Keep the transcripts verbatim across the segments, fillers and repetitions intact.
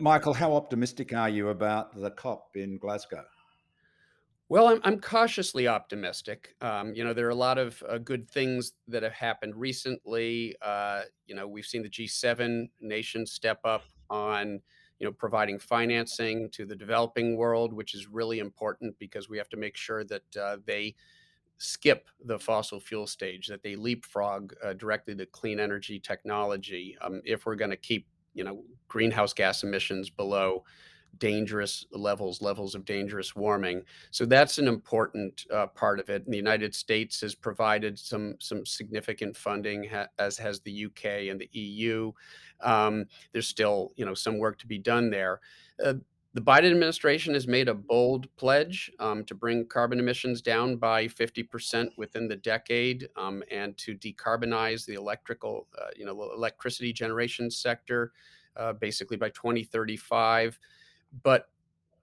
Michael, how optimistic are you about the COP in Glasgow? Well, I'm, I'm cautiously optimistic. Um, you know, there are a lot of uh, good things that have happened recently. Uh, you know, we've seen the G seven nations step up on, you know, providing financing to the developing world, which is really important because we have to make sure that uh, they skip the fossil fuel stage, that they leapfrog uh, directly to clean energy technology um, if we're going to keep, you know, greenhouse gas emissions below dangerous levels, levels of dangerous warming. So that's an important uh, part of it. And the United States has provided some some significant funding, ha- as has the U K and the E U. Um, there's still, you know, some work to be done there. Uh, the Biden administration has made a bold pledge um, to bring carbon emissions down by fifty percent within the decade um, and to decarbonize the electrical, uh, you know, electricity generation sector, uh, basically by twenty thirty-five. But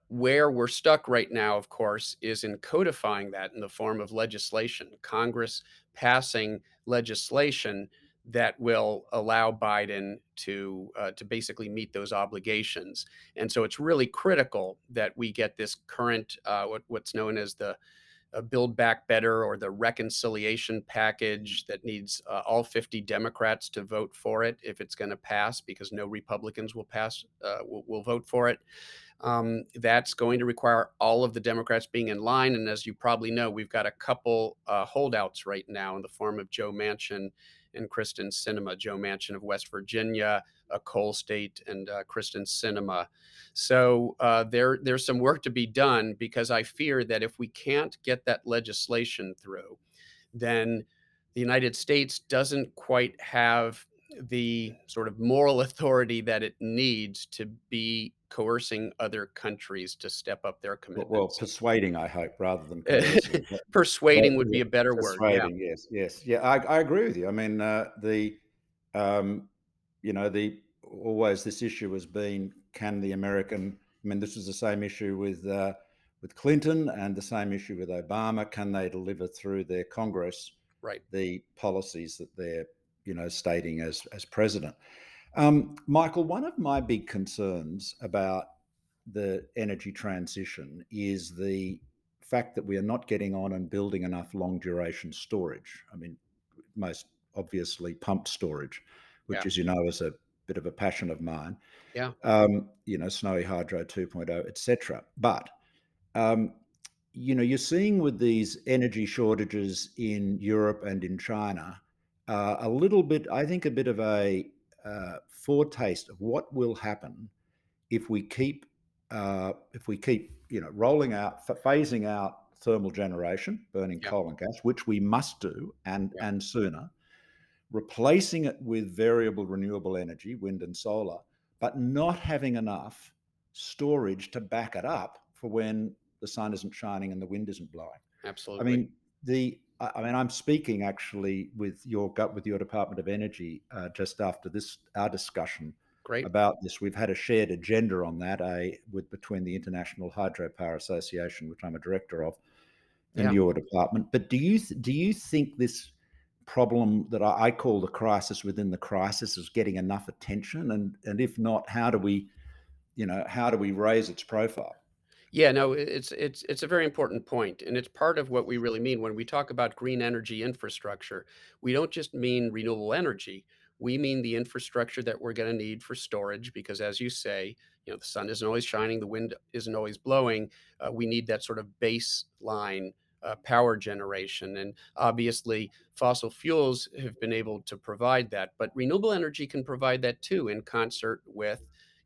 where we're stuck right now, of course, is in codifying that in the form of legislation, Congress passing legislation that will allow Biden to uh, to basically meet those obligations. And so it's really critical that we get this current, uh, what, what's known as the uh, Build Back Better or the reconciliation package that needs uh, all fifty Democrats to vote for it if it's going to pass, because no Republicans will pass, uh, will, will vote for it. Um, that's going to require all of the Democrats being in line. And as you probably know, we've got a couple uh, holdouts right now in the form of Joe Manchin and Kyrsten Sinema, Joe Manchin of West Virginia, a coal state, and uh, Kyrsten Sinema. So uh, there, there's some work to be done, because I fear that if we can't get that legislation through, then the United States doesn't quite have the sort of moral authority that it needs to be coercing other countries to step up their commitments. Well, well persuading, I hope, rather than convincing. Persuading would be a better persuading, word. Persuading, yeah. yes, yes, yeah. I, I agree with you. I mean, uh, the, um, you know, the always this issue has been: can the American? I mean, this was the same issue with uh, with Clinton and the same issue with Obama. Can they deliver through their Congress, right, the policies that they're, you know, stating as as president? Um, Michael, one of my big concerns about the energy transition is the fact that we are not getting on and building enough long duration storage. I mean, most obviously pumped storage, which, yeah, as you know, is a bit of a passion of mine. Yeah. Um, you know, Snowy Hydro two point oh, et cetera. But, um, you know, you're seeing with these energy shortages in Europe and in China, uh, a little bit, I think a bit of a, Uh, foretaste of what will happen if we keep uh, if we keep you know rolling out phasing out thermal generation, burning yeah. coal and gas, which we must do, and yeah. and sooner, replacing it with variable renewable energy, wind and solar, but not having enough storage to back it up for when the sun isn't shining and the wind isn't blowing. Absolutely. I mean the. I mean, I'm speaking actually with your with your Department of Energy uh, just after this our discussion Great. About this. We've had a shared agenda on that, a with between the International Hydropower Association, which I'm a director of, and yeah. your department. But do you th- do you think this problem that I, I call the crisis within the crisis is getting enough attention? And and if not, how do we, you know, how do we raise its profile? Yeah, no, it's it's it's a very important point, and it's part of what we really mean when we talk about green energy infrastructure. We don't just mean renewable energy. We mean the infrastructure that we're going to need for storage, because, as you say, you know, the sun isn't always shining, the wind isn't always blowing. Uh, we need that sort of baseline uh, power generation, and obviously fossil fuels have been able to provide that, but renewable energy can provide that too, in concert with,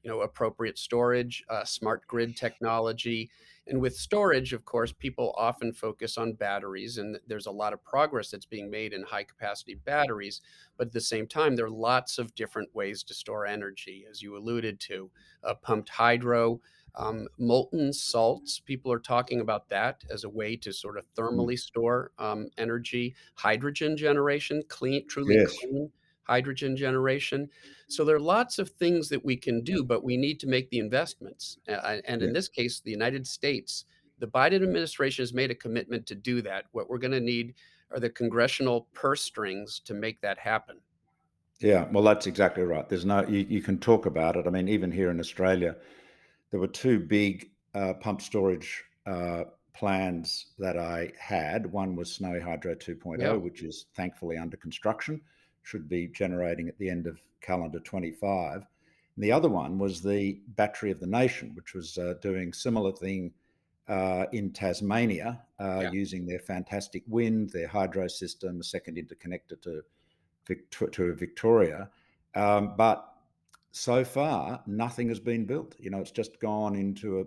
you know, appropriate storage, uh, smart grid technology. And with storage, of course, people often focus on batteries, and there's a lot of progress that's being made in high capacity batteries. But at the same time, there are lots of different ways to store energy, as you alluded to, uh, pumped hydro, um, molten salts. People are talking about that as a way to sort of thermally store um, energy, hydrogen generation, clean, truly yes. clean. hydrogen generation. So there are lots of things that we can do, but we need to make the investments. Uh, and yeah. in this case, the United States, the Biden administration has made a commitment to do that. What we're going to need are the congressional purse strings to make that happen. Yeah, well, that's exactly right. There's no, you, you can talk about it. I mean, even here in Australia, there were two big uh, pump storage uh, plans that I had. One was Snowy Hydro two point oh, yeah. which is thankfully under construction, should be generating at the end of calendar twenty-five. And the other one was the Battery of the Nation, which was uh, doing similar thing uh, in Tasmania, uh, yeah. using their fantastic wind, their hydro system, a second interconnector to to Victoria, um, but so far nothing has been built. You know, it's just gone into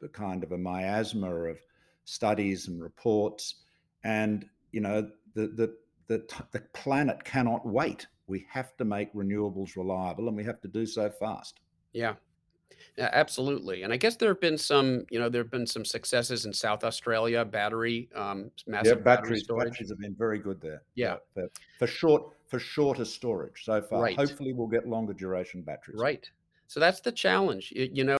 a, a kind of a miasma of studies and reports, and you know the the the the planet cannot wait. We have to make renewables reliable, and we have to do so fast. Yeah. Yeah, absolutely. And I guess there have been some, you know, there have been some successes in South Australia, battery, um, massive yeah, battery storage. Batteries have been very good there. Yeah. For, for short, for shorter storage so far. Right. Hopefully we'll get longer duration batteries. Right. So that's the challenge, you, you know.